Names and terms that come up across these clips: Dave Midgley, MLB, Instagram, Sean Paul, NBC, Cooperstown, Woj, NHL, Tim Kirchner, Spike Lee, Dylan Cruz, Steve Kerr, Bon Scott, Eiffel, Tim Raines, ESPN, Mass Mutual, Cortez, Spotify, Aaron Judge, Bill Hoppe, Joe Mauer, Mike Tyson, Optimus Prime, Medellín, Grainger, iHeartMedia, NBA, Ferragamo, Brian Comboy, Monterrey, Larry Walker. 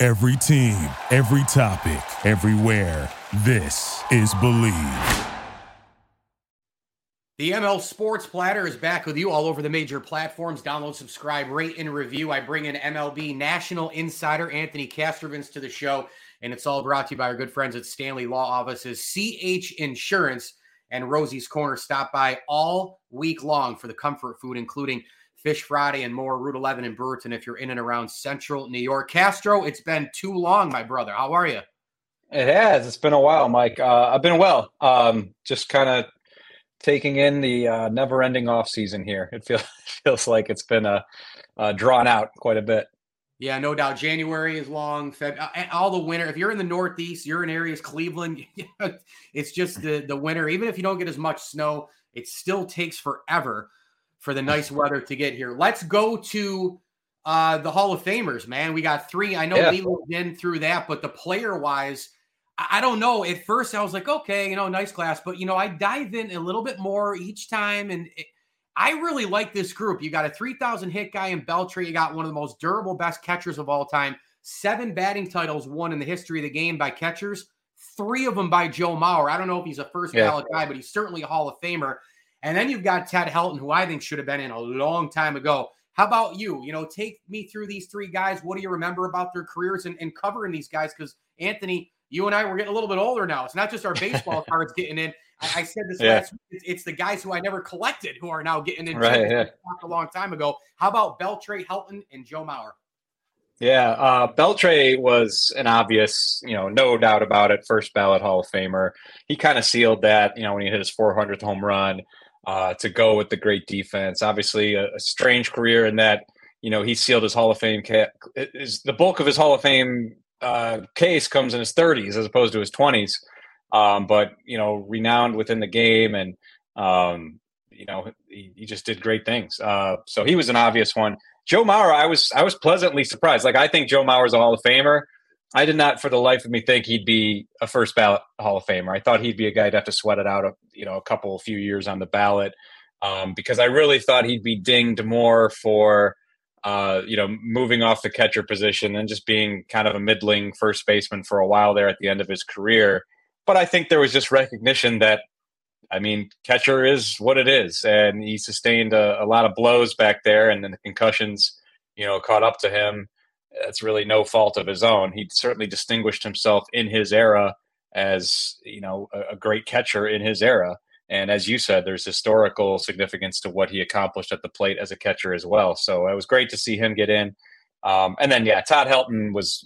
Every team, every topic, everywhere. This is Believe. The ML Sports Platter is back with you all over the major platforms. Download, subscribe, rate, and review. I bring in MLB national insider Anthony Castrovince to the show, and it's all brought to you by our good friends at Stanley Law Offices, CH Insurance, and Rosie's Corner. Stop by all week long for the comfort food, including Fish Friday and more, Route 11 in Brewerton, if you're in and around central New York. Castro, it's been too long, my brother. How are you? It has. It's been a while, Mike. I've been well. Just kind of taking in the never-ending off season here. It feels like it's been drawn out quite a bit. Yeah, no doubt. January is long. All the winter. If you're in the Northeast, you're in areas, Cleveland, it's just the winter. Even if you don't get as much snow, it still takes forever for the nice weather to get here. Let's go to the Hall of Famers, man. We got three. I know Lee was in through that, but the player-wise, I don't know. At first, I was like, okay, nice class. But, I dive in a little bit more each time, and I really like this group. You got a 3,000 hit guy in Beltre. You got one of the most durable, best catchers of all time. 7 batting titles won in the history of the game by catchers. 3 of them by Joe Mauer. I don't know if he's a first-ballot guy, but he's certainly a Hall of Famer. And then you've got Ted Helton, who I think should have been in a long time ago. How about you? Take me through these three guys. What do you remember about their careers and covering these guys? Because, Anthony, you and I, we're getting a little bit older now. It's not just our baseball cards getting in. I said this last week. It's the guys who I never collected who are now getting in. Right, a long time ago. How about Beltre, Helton, and Joe Mauer? Yeah, Beltre was an obvious, no doubt about it, first ballot Hall of Famer. He kind of sealed that, when he hit his 400th home run to go with the great defense. Obviously, a strange career in that, he sealed his Hall of Fame. The bulk of his Hall of Fame case comes in his 30s as opposed to his 20s. But, renowned within the game and, he just did great things. So he was an obvious one. Joe Mauer, I was pleasantly surprised. Like, I think Joe Mauer's a Hall of Famer. I did not for the life of me think he'd be a first ballot Hall of Famer. I thought he'd be a guy to have to sweat it out, a few years on the ballot, because I really thought he'd be dinged more for, moving off the catcher position and just being kind of a middling first baseman for a while there at the end of his career. But I think there was just recognition that, catcher is what it is. And he sustained a lot of blows back there. And then the concussions, caught up to him. That's really no fault of his own. He certainly distinguished himself in his era as, a great catcher in his era. And as you said, there's historical significance to what he accomplished at the plate as a catcher as well. So it was great to see him get in. And then, Todd Helton was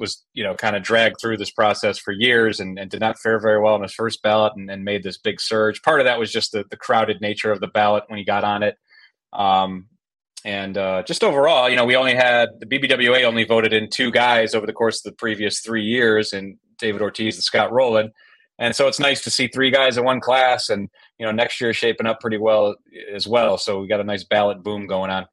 kind of dragged through this process for years and did not fare very well on his first ballot and made this big surge. Part of that was just the crowded nature of the ballot when he got on it. Just overall, we only had the BBWA only voted in 2 guys over the course of the previous 3 years, and David Ortiz and Scott Rowland. And so it's nice to see 3 guys in one class, and, next year shaping up pretty well as well. So we got a nice ballot boom going on.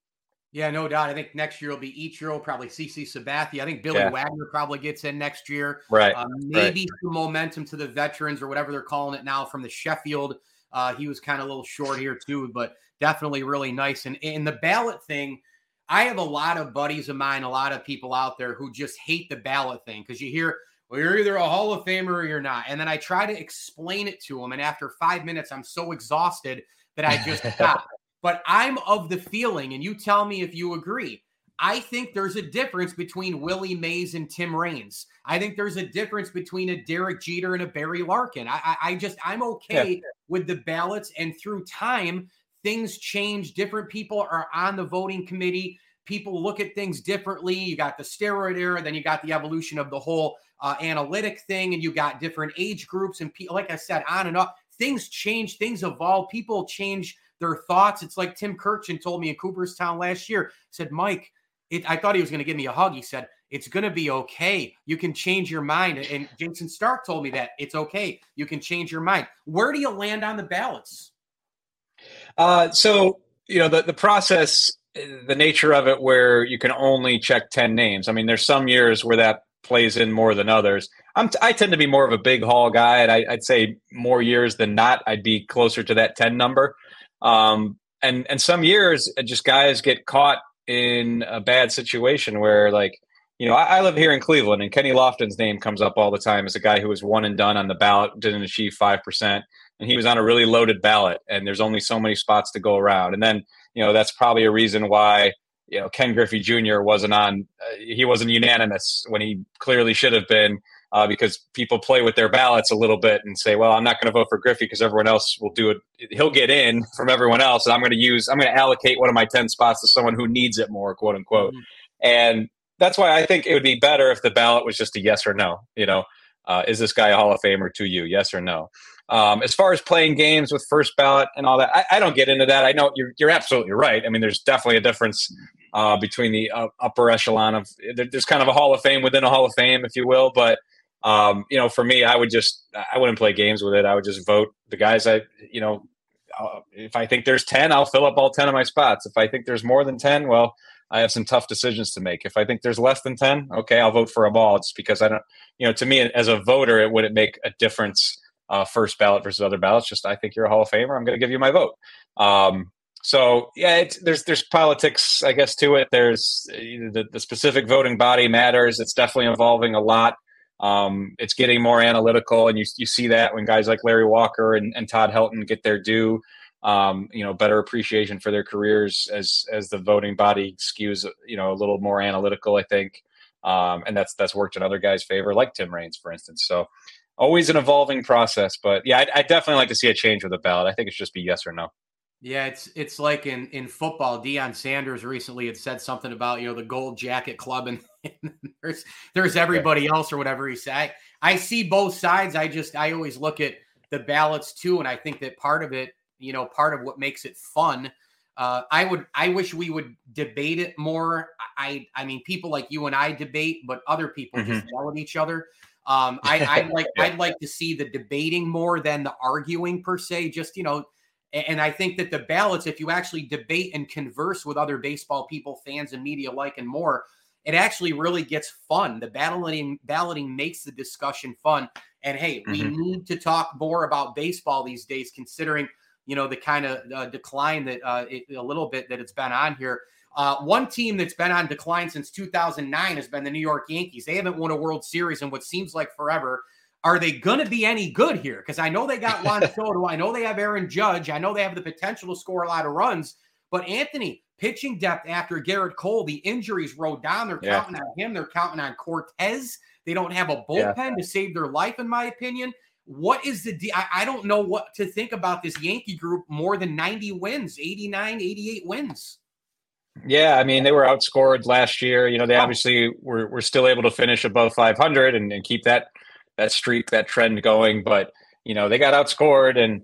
Yeah, no doubt. I think next year will be Ichiro, probably CC Sabathia. I think Billy Wagner probably gets in next year. Right. Some momentum to the veterans or whatever they're calling it now from the Sheffield. He was kind of a little short here too, but definitely really nice. And in the ballot thing, I have a lot of buddies of mine, a lot of people out there who just hate the ballot thing because you hear, well, you're either a Hall of Famer or you're not. And then I try to explain it to them. And after 5 minutes, I'm so exhausted that I just stop. But I'm of the feeling, and you tell me if you agree, I think there's a difference between Willie Mays and Tim Raines. I think there's a difference between a Derek Jeter and a Barry Larkin. I'm okay with the ballots, and through time, things change. Different people are on the voting committee. People look at things differently. You got the steroid era, then you got the evolution of the whole analytic thing, and you got different age groups, and like I said, on and off. Things change, things evolve, people change their thoughts. It's like Tim Kirchner told me in Cooperstown last year, said, Mike, I thought he was going to give me a hug. He said, It's going to be okay. You can change your mind. And Jason Stark told me that it's okay. You can change your mind. Where do you land on the ballots? So, you know, the process, the nature of it where you can only check 10 names. I mean, there's some years where that plays in more than others. I tend to be more of a big haul guy, and I'd say more years than not, I'd be closer to that 10 number. And some years, just guys get caught in a bad situation where, like, you know, I live here in Cleveland, and Kenny Lofton's name comes up all the time as a guy who was one and done on the ballot, didn't achieve 5%, and he was on a really loaded ballot, and there's only so many spots to go around. And then, you know, that's probably a reason why, you know, Ken Griffey Jr. wasn't on, he wasn't unanimous when he clearly should have been, because people play with their ballots a little bit and say, well, I'm not going to vote for Griffey because everyone else will do it. He'll get in from everyone else, and I'm going to allocate one of my 10 spots to someone who needs it more, quote unquote. Mm-hmm. And that's why I think it would be better if the ballot was just a yes or no, you know, is this guy a Hall of Famer to you? Yes or no. As far as playing games with first ballot and all that, I don't get into that. I know you're absolutely right. I mean, there's definitely a difference between the upper echelon of there's kind of a Hall of Fame within a Hall of Fame, if you will. But, you know, for me, I wouldn't play games with it. I would just vote the guys if I think there's 10, I'll fill up all 10 of my spots. If I think there's more than 10, well, I have some tough decisions to make. If I think there's less than 10, okay, I'll vote for them all. It's because to me as a voter, it wouldn't make a difference first ballot versus other ballots. Just, I think you're a Hall of Famer, I'm going to give you my vote. So, yeah, there's politics, I guess, to it. There's the specific voting body matters. It's definitely evolving a lot. It's getting more analytical, and you see that when guys like Larry Walker and Ted Helton get their due. Better appreciation for their careers as the voting body skews, you know, a little more analytical, I think. And that's worked in other guys' favor, like Tim Raines, for instance. So always an evolving process, but yeah, I definitely like to see a change with the ballot. I think it should just be yes or no. Yeah. It's like in football, Deion Sanders recently had said something about, you know, the Gold Jacket Club and there's everybody else or whatever he said. I see both sides. I always look at the ballots too. And I think that part of it, you know, part of what makes it fun. I wish we would debate it more. I mean, people like you and I debate, but other people just yell at each other. I'd like to see the debating more than the arguing per se, just, you know, and I think that the ballots, if you actually debate and converse with other baseball people, fans and media alike and more, it actually really gets fun. The balloting makes the discussion fun. And hey, we need to talk more about baseball these days, considering, you know, the kind of decline that a little bit that it's been on here. One team that's been on decline since 2009 has been the New York Yankees. They haven't won a World Series in what seems like forever. Are they going to be any good here? Because I know they got Juan Soto. I know they have Aaron Judge. I know they have the potential to score a lot of runs. But Anthony, pitching depth after Garrett Cole, the injuries rode down. They're counting on him. They're counting on Cortez. They don't have a bullpen to save their life, in my opinion. What is the deal? I don't know what to think about this Yankee group. More than 90 wins, 89, 88 wins. Yeah, I mean, they were outscored last year. You know, they obviously were still able to finish above 500 and keep that streak, that trend going. But, you know, they got outscored and,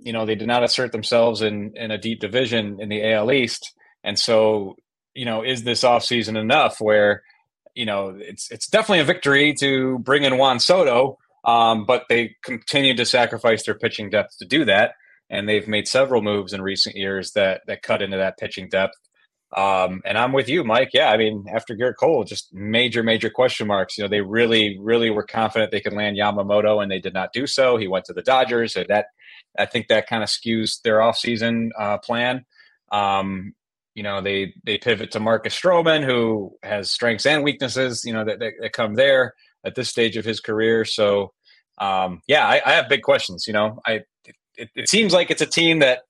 you know, they did not assert themselves in a deep division in the AL East. And so, you know, is this offseason enough where, you know, it's definitely a victory to bring in Juan Soto, but they continue to sacrifice their pitching depth to do that. And they've made several moves in recent years that cut into that pitching depth. And I'm with you, Mike. Yeah, I mean, after Garrett Cole, just major, major question marks. You know, they really, really were confident they could land Yamamoto, and they did not do so. He went to the Dodgers. So that, I think that kind of skews their offseason plan. You know, they pivot to Marcus Stroman, who has strengths and weaknesses, you know, that come there at this stage of his career. So, I have big questions. You know, it seems like it's a team that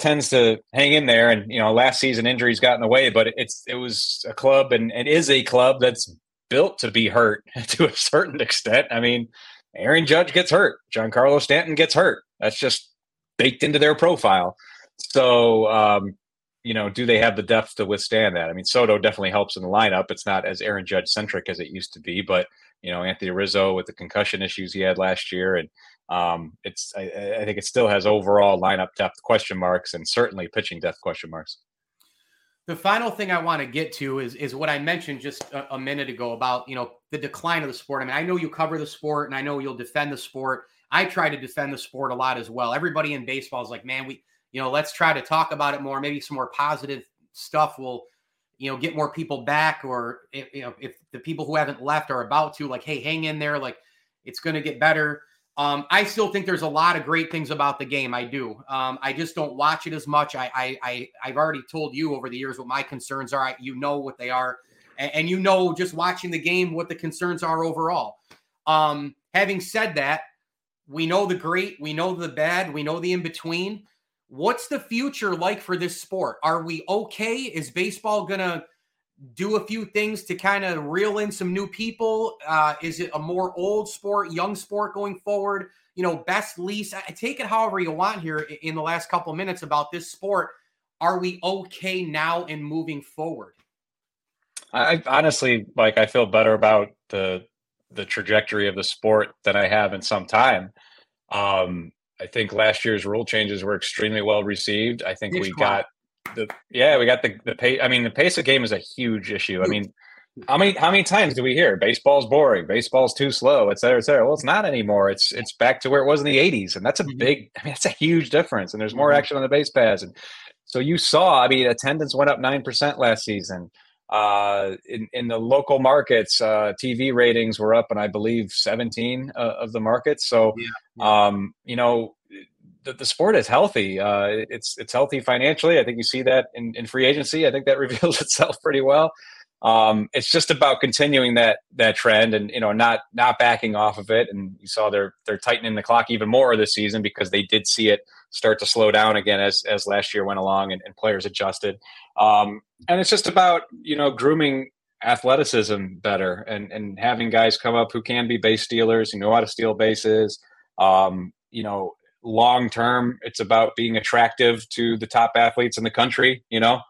tends to hang in there, and, you know, last season injuries got in the way, but it was a club, and it is a club that's built to be hurt to a certain extent. I mean, Aaron Judge gets hurt. Giancarlo Stanton gets hurt. That's just baked into their profile. So, you know, do they have the depth to withstand that? I mean, Soto definitely helps in the lineup. It's not as Aaron Judge centric as it used to be, but, you know, Anthony Rizzo with the concussion issues he had last year, and I think it still has overall lineup depth question marks, and certainly pitching depth question marks. The final thing I want to get to is what I mentioned just a minute ago about, you know, the decline of the sport. I mean, I know you cover the sport and I know you'll defend the sport. I try to defend the sport a lot as well. Everybody in baseball is like, man, we, you know, let's try to talk about it more. Maybe some more positive stuff will, you know, get more people back, or, you know, if the people who haven't left are about to, like, hey, hang in there. Like, it's going to get better. I still think there's a lot of great things about the game. I do. I just don't watch it as much. I've already told you over the years what my concerns are. You know what they are, and you know, just watching the game, what the concerns are overall. Having said that, we know the great, we know the bad, we know the in-between. What's the future like for this sport? Are we okay? Is baseball going to do a few things to kind of reel in some new people? Is it a more old sport, young sport going forward? You know, best, least, I take it however you want here in the last couple of minutes about this sport. Are we okay now and moving forward? I honestly, like, I feel better about the trajectory of the sport than I have in some time. I think last year's rule changes were extremely well received. I think we got the pace. I mean, the pace of game is a huge issue. I mean, how many times do we hear baseball's boring, baseball's too slow, et cetera, et cetera? Well, it's not anymore. It's back to where it was in the 80s. And that's a big, I mean, that's a huge difference. And there's more action on the base paths. And so you saw, I mean, attendance went up 9% last season. In the local markets, TV ratings were up, and I believe 17 of the markets. So, you know, the sport is healthy. It's healthy financially. I think you see that in free agency. I think that reveals itself pretty well. It's just about continuing that trend and, you know, not backing off of it. And you saw they're tightening the clock even more this season because they did see it start to slow down again as last year went along and players adjusted. And it's just about, you know, grooming athleticism better and having guys come up who can be base stealers, who know how to steal bases. You know, long term, it's about being attractive to the top athletes in the country. You know,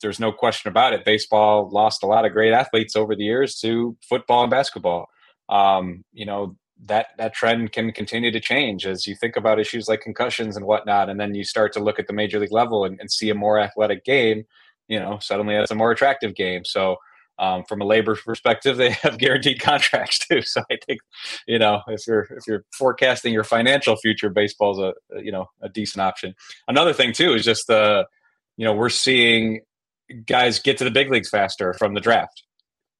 there's no question about it. Baseball lost a lot of great athletes over the years to football and basketball. You know, that trend can continue to change as you think about issues like concussions and whatnot. And then you start to look at the major league level and see a more athletic game. You know, suddenly that's a more attractive game. So, from a labor perspective, they have guaranteed contracts too. So I think, you know, if you're forecasting your financial future, baseball's a decent option. Another thing too is just you know, we're seeing guys get to the big leagues faster from the draft.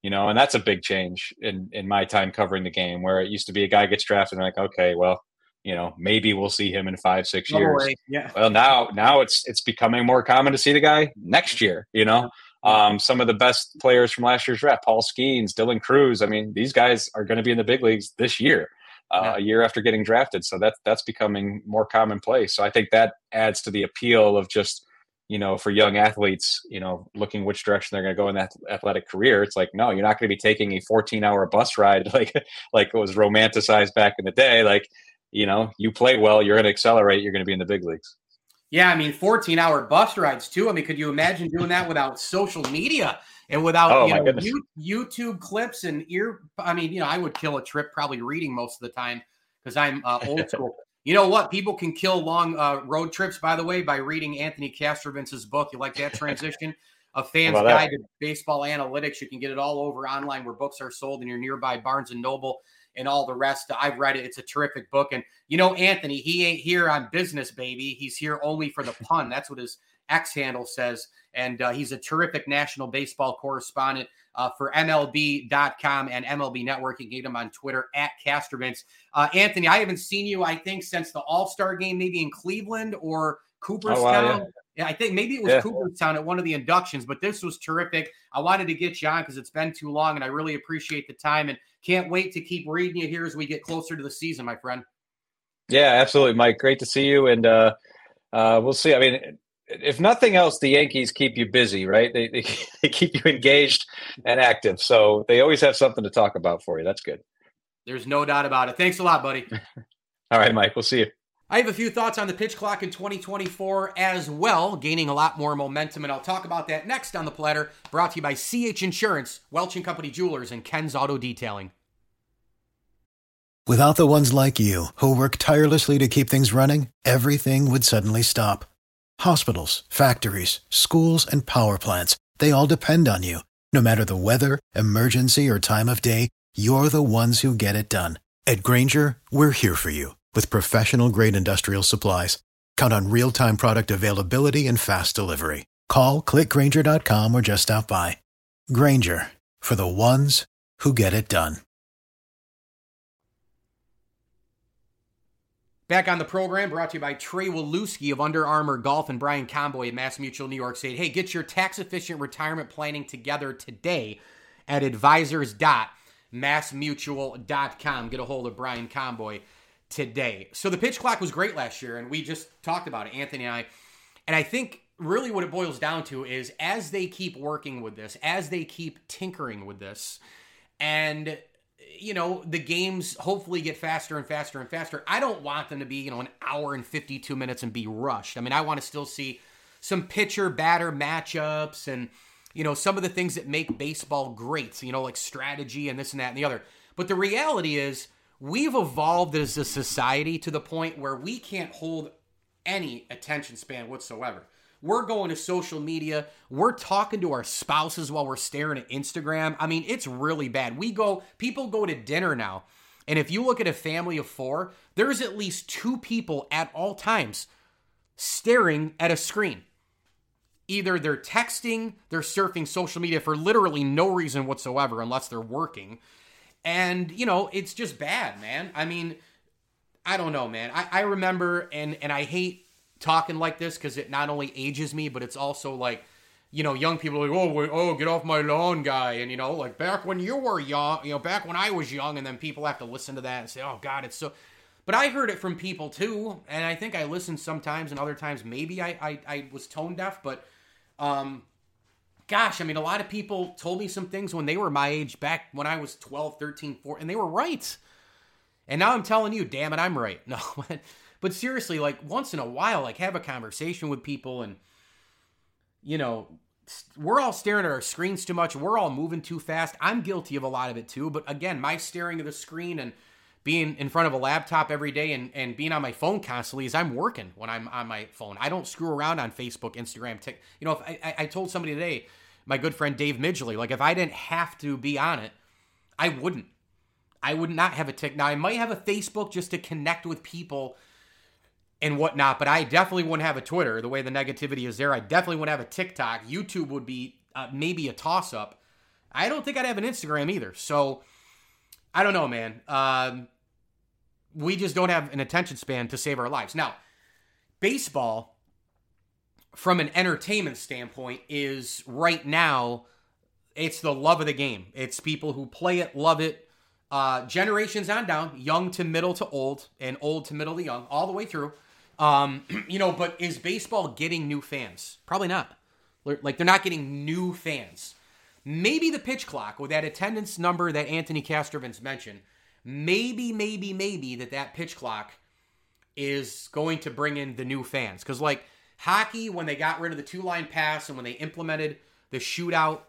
You know, and that's a big change in my time covering the game, where it used to be a guy gets drafted and like, okay, well, you know, maybe we'll see him in 5-6 years. Yeah. Well, now it's becoming more common to see the guy next year. You know, some of the best players from last year's draft, Paul Skeens, Dylan Cruz. I mean, these guys are going to be in the big leagues this year, a year after getting drafted. So that's becoming more commonplace. So I think that adds to the appeal of just, you know, for young athletes, you know, looking which direction they're going to go in that athletic career. It's like, no, you're not going to be taking a 14-hour bus ride like it was romanticized back in the day. Like, you know, you play well, you're going to accelerate, you're going to be in the big leagues. Yeah, I mean, 14-hour bus rides too. I mean, could you imagine doing that without social media and without YouTube clips and ear? I mean, you know, I would kill a trip probably reading most of the time because I'm old school. You know what? People can kill long road trips, by the way, by reading Anthony Castrovince's book. You like that transition? A Fan's Guide to Baseball Analytics. You can get it all over online where books are sold in your nearby Barnes & Noble and all the rest. I've read it. It's a terrific book. And, you know, Anthony, he ain't here on business, baby. He's here only for the pun. That's what his X handle says. And he's a terrific national baseball correspondent for MLB.com and MLB Network. You can get him on Twitter at Castrovince. Anthony, I haven't seen you, I think, since the All-Star game, maybe in Cleveland or Cooperstown. Oh, wow, yeah, I think maybe it was Cooperstown at one of the inductions, but this was terrific. I wanted to get you on because it's been too long, and I really appreciate the time and can't wait to keep reading you here as we get closer to the season, my friend. Yeah, absolutely, Mike. Great to see you, and we'll see. I mean, if nothing else, the Yankees keep you busy, right? They keep you engaged and active, so they always have something to talk about for you. That's good. There's no doubt about it. Thanks a lot, buddy. All right, Mike. We'll see you. I have a few thoughts on the pitch clock in 2024 as well, gaining a lot more momentum, and I'll talk about that next on The Platter, brought to you by CH Insurance, Welch & Company Jewelers, and Ken's Auto Detailing. Without the ones like you, who work tirelessly to keep things running, everything would suddenly stop. Hospitals, factories, schools, and power plants, they all depend on you. No matter the weather, emergency, or time of day, you're the ones who get it done. At Grainger, we're here for you with professional-grade industrial supplies. Count on real-time product availability and fast delivery. Call, clickgrainger.com, or just stop by. Grainger, for the ones who get it done. Back on the program, brought to you by Trey Waluski of Under Armour Golf and Brian Comboy at Mass Mutual New York State. Hey, get your tax-efficient retirement planning together today at advisors.massmutual.com. Get a hold of Brian Comboy today. So the pitch clock was great last year, and we just talked about it, Anthony and I. And I think really what it boils down to is as they keep working with this, as they keep tinkering with this, and you know, the games hopefully get faster and faster and faster. I don't want them to be, an hour and 52 minutes and be rushed. I mean, I want to still see some pitcher-batter matchups and, some of the things that make baseball great, like strategy and this and that and the other. But the reality is we've evolved as a society to the point where we can't hold any attention span whatsoever. We're going to social media. We're talking to our spouses while we're staring at Instagram. I mean, it's really bad. People go to dinner now. And if you look at a family of four, there's at least two people at all times staring at a screen. Either they're texting, they're surfing social media for literally no reason whatsoever, unless they're working. And, it's just bad, man. I mean, I don't know, man. I remember, and I hate talking like this because it not only ages me, but it's also like, young people are like, oh, get off my lawn, guy. And, like back when you were young, back when I was young, and then people have to listen to that and say, oh, God, it's so. But I heard it from people, too, and I think I listened sometimes, and other times maybe I was tone deaf, but gosh, I mean, a lot of people told me some things when they were my age back when I was 12, 13, 14, and they were right. And now I'm telling you, damn it, I'm right. No, but seriously, once in a while, have a conversation with people, and, we're all staring at our screens too much. We're all moving too fast. I'm guilty of a lot of it, too, but again, my staring at the screen and being in front of a laptop every day and being on my phone constantly is I'm working when I'm on my phone. I don't screw around on Facebook, Instagram, TikTok. If I told somebody today, my good friend Dave Midgley, if I didn't have to be on it, I wouldn't. I would not have a TikTok. Now, I might have a Facebook just to connect with people and whatnot, but I definitely wouldn't have a Twitter. The way the negativity is there, I definitely wouldn't have a TikTok. YouTube would be maybe a toss-up. I don't think I'd have an Instagram either. So, I don't know, man. We just don't have an attention span to save our lives. Now, baseball, from an entertainment standpoint, is right now, it's the love of the game. It's people who play it, love it, generations on down, young to middle to old, and old to middle to young, all the way through. But is baseball getting new fans? Probably not. They're not getting new fans. Maybe the pitch clock, with that attendance number that Anthony Castrovince mentioned, maybe that pitch clock is going to bring in the new fans. Because hockey, when they got rid of the 2-line pass and when they implemented the shootout,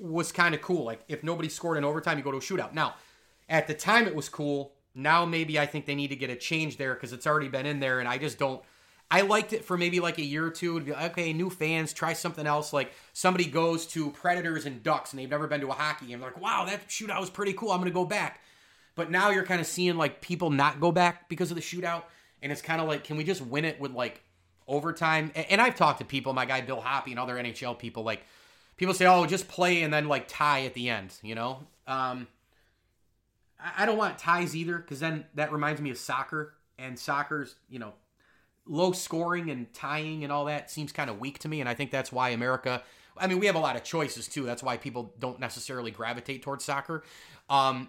was kind of cool. If nobody scored in overtime, you go to a shootout. Now, at the time it was cool. Now maybe I think they need to get a change there because it's already been in there. And I liked it for maybe a year or two. It'd be okay, new fans, try something else. Somebody goes to Predators and Ducks and they've never been to a hockey game. They're like, wow, that shootout was pretty cool. I'm going to go back. But now you're kind of seeing people not go back because of the shootout. And it's kind of can we just win it with overtime? And I've talked to people, my guy Bill Hoppe and other NHL people, people say, oh, just play and then tie at the end, I don't want ties either because then that reminds me of soccer. And soccer's, low scoring and tying and all that seems kind of weak to me. And I think that's why America, we have a lot of choices too. That's why people don't necessarily gravitate towards soccer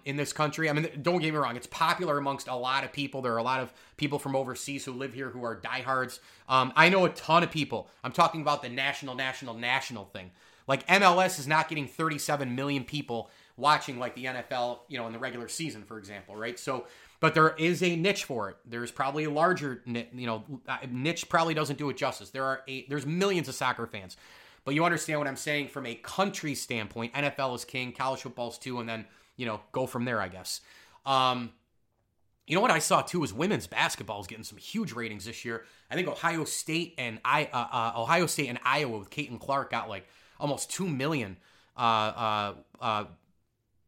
in this country. Don't get me wrong. It's popular amongst a lot of people. There are a lot of people from overseas who live here who are diehards. I know a ton of people. I'm talking about the national thing. MLS is not getting 37 million people watching the NFL, in the regular season, for example, right? So, but there is a niche for it. There's probably a larger, niche probably doesn't do it justice. There's millions of soccer fans. But you understand what I'm saying from a country standpoint. NFL is king, college football's too, and then, go from there, I guess. You know what I saw too is women's basketball is getting some huge ratings this year. I think Ohio State and Iowa with Caitlin Clark got like almost 2 million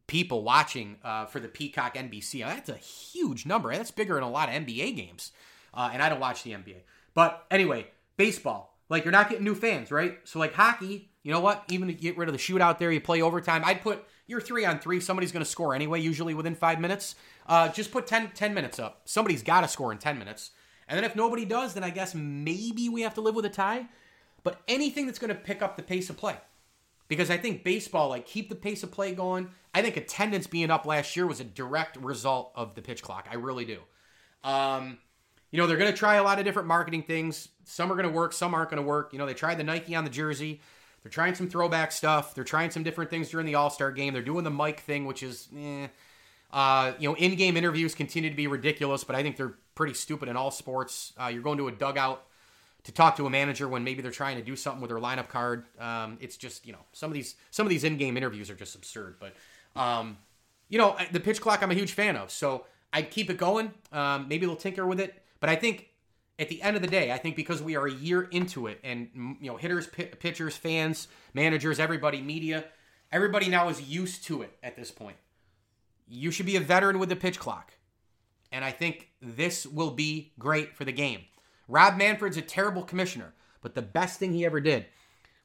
people watching for the Peacock NBC. That's a huge number. That's bigger than a lot of NBA games. And I don't watch the NBA. But anyway, baseball. Like, you're not getting new fans, right? So, like, hockey, you know what? Even if you get rid of the shootout there, you play overtime. I'd put your 3-on-3. Somebody's going to score anyway, usually within 5 minutes. Just put 10 minutes up. Somebody's got to score in 10 minutes. And then if nobody does, then I guess maybe we have to live with a tie. But anything that's going to pick up the pace of play. Because I think baseball, like, keep the pace of play going. I think attendance being up last year was a direct result of the pitch clock. I really do. You know, they're going to try a lot of different marketing things. Some are going to work, some aren't going to work. You know, they tried the Nike on the jersey. They're trying some throwback stuff. They're trying some different things during the All-Star game. They're doing the mic thing, which is, you know, in-game interviews continue to be ridiculous, but I think they're pretty stupid in all sports. You're going to a dugout to talk to a manager when maybe they're trying to do something with their lineup card. It's just, you know, some of these in-game interviews are just absurd. But, you know, the pitch clock I'm a huge fan of, so I'd keep it going. Maybe they'll tinker with it. But I think at the end of the day, I think because we are a year into it and, you know, hitters, pitchers, fans, managers, everybody, media, everybody now is used to it at this point. You should be a veteran with the pitch clock. And I think this will be great for the game. Rob Manfred's a terrible commissioner, but the best thing he ever did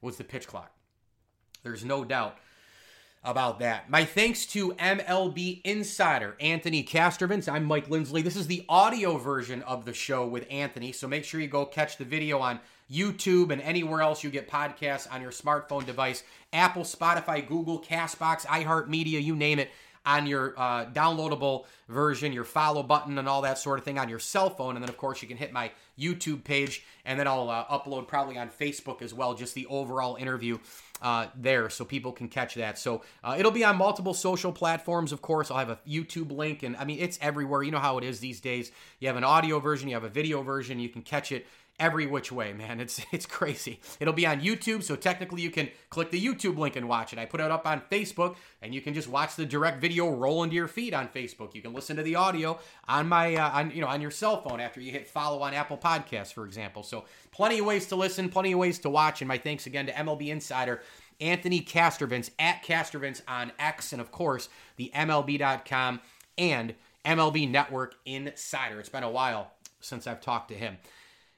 was the pitch clock. There's no doubt about that. My thanks to MLB insider Anthony Castrovince. I'm Mike Lindsley. This is the audio version of the show with Anthony, so make sure you go catch the video on YouTube and anywhere else you get podcasts on your smartphone device. Apple, Spotify, Google, CastBox, iHeartMedia, you name it, on your downloadable version, your follow button and all that sort of thing on your cell phone. And then, of course, you can hit my YouTube page, and then I'll upload probably on Facebook as well, just the overall interview there so people can catch that. So it'll be on multiple social platforms, of course. I'll have a YouTube link, and, I mean, it's everywhere. You know how it is these days. You have an audio version. You have a video version. You can catch it every which way, man. It's crazy. It'll be on YouTube, so technically you can click the YouTube link and watch it. I put it up on Facebook, and you can just watch the direct video roll into your feed on Facebook. You can listen to the audio on my on your cell phone after you hit follow on Apple Podcasts, for example. So plenty of ways to listen, plenty of ways to watch, and my thanks again to MLB insider Anthony Castrovince at Castrovince on X, and of course the MLB.com and MLB Network insider. It's been a while since I've talked to him.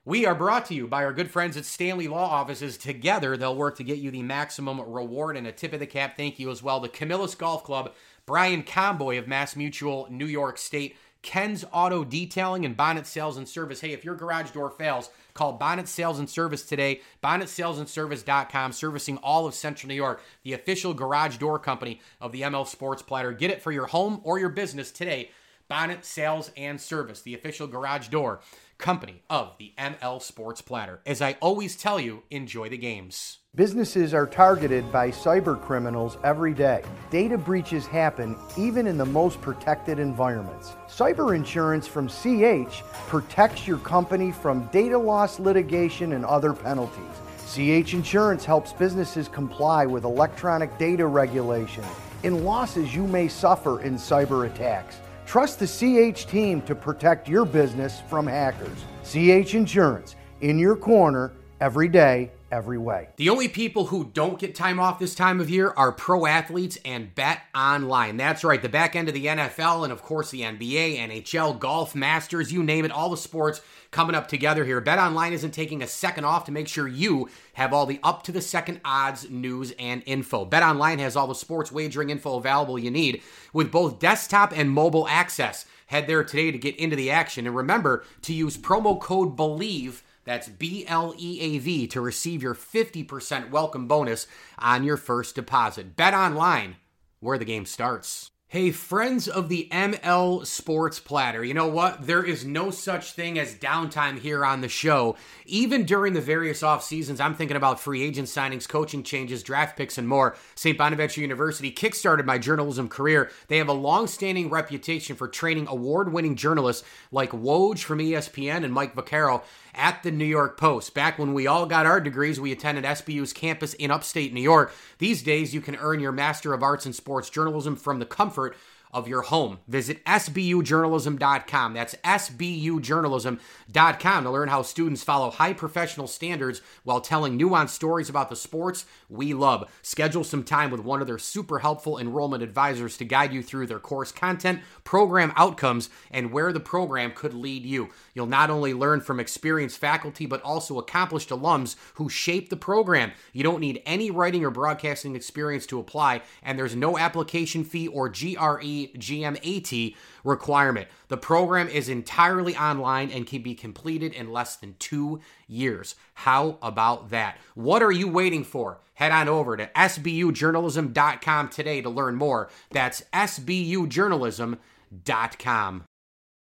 We are brought to you by our good friends at Stanley Law Offices. Together, they'll work to get you the maximum reward, and a tip of the cap thank you as well to Camillus Golf Club, Brian Comboy of Mass Mutual, New York State, Ken's Auto Detailing and Bonnet Sales and Service. Hey, if your garage door fails, call Bonnet Sales and Service today, bonnetsalesandservice.com, servicing all of Central New York, the official garage door company of the ML Sports Platter. Get it for your home or your business today, Bonnet Sales and Service, the official garage door company of the ML Sports Platter. As I always tell you, enjoy the games. Businesses are targeted by cyber criminals every day. Data breaches happen even in the most protected environments. Cyber insurance from CH protects your company from data loss litigation and other penalties. CH Insurance helps businesses comply with electronic data regulation and losses you may suffer in cyber attacks. Trust the CH team to protect your business from hackers. CH Insurance, in your corner, every day, every way. The only people who don't get time off this time of year are pro athletes and Bet Online. That's right, the back end of the NFL and, of course, the NBA, NHL, golf, Masters, you name it, all the sports coming up together here. Bet Online isn't taking a second off to make sure you have all the up-to-the-second odds, news, and info. Bet Online has all the sports wagering info available you need with both desktop and mobile access. Head there today to get into the action. And remember to use promo code BELIEVE, that's B-L-E-A-V, to receive your 50% welcome bonus on your first deposit. Bet Online, where the game starts. Hey, friends of the ML Sports Platter, you know what? There is no such thing as downtime here on the show. Even during the various off seasons, I'm thinking about free agent signings, coaching changes, draft picks, and more. St. Bonaventure University kickstarted my journalism career. They have a long-standing reputation for training award-winning journalists like Woj from ESPN and Mike Vaccaro at the New York Post. Back when we all got our degrees, we attended SBU's campus in upstate New York. These days, you can earn your Master of Arts in Sports Journalism from the comfort of your home. Visit sbujournalism.com. That's sbujournalism.com to learn how students follow high professional standards while telling nuanced stories about the sports we love. Schedule some time with one of their super helpful enrollment advisors to guide you through their course content, program outcomes, and where the program could lead you. You'll not only learn from experienced faculty, but also accomplished alums who shape the program. You don't need any writing or broadcasting experience to apply, and there's no application fee or GRE/GMAT requirement. The program is entirely online and can be completed in less than 2 years. How about that? What are you waiting for? Head on over to sbujournalism.com today to learn more. That's sbujournalism.com.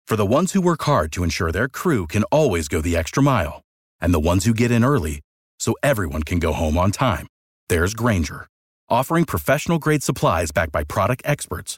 For the ones who work hard to ensure their crew can always go the extra mile, and the ones who get in early so everyone can go home on time, there's Grainger, offering professional-grade supplies backed by product experts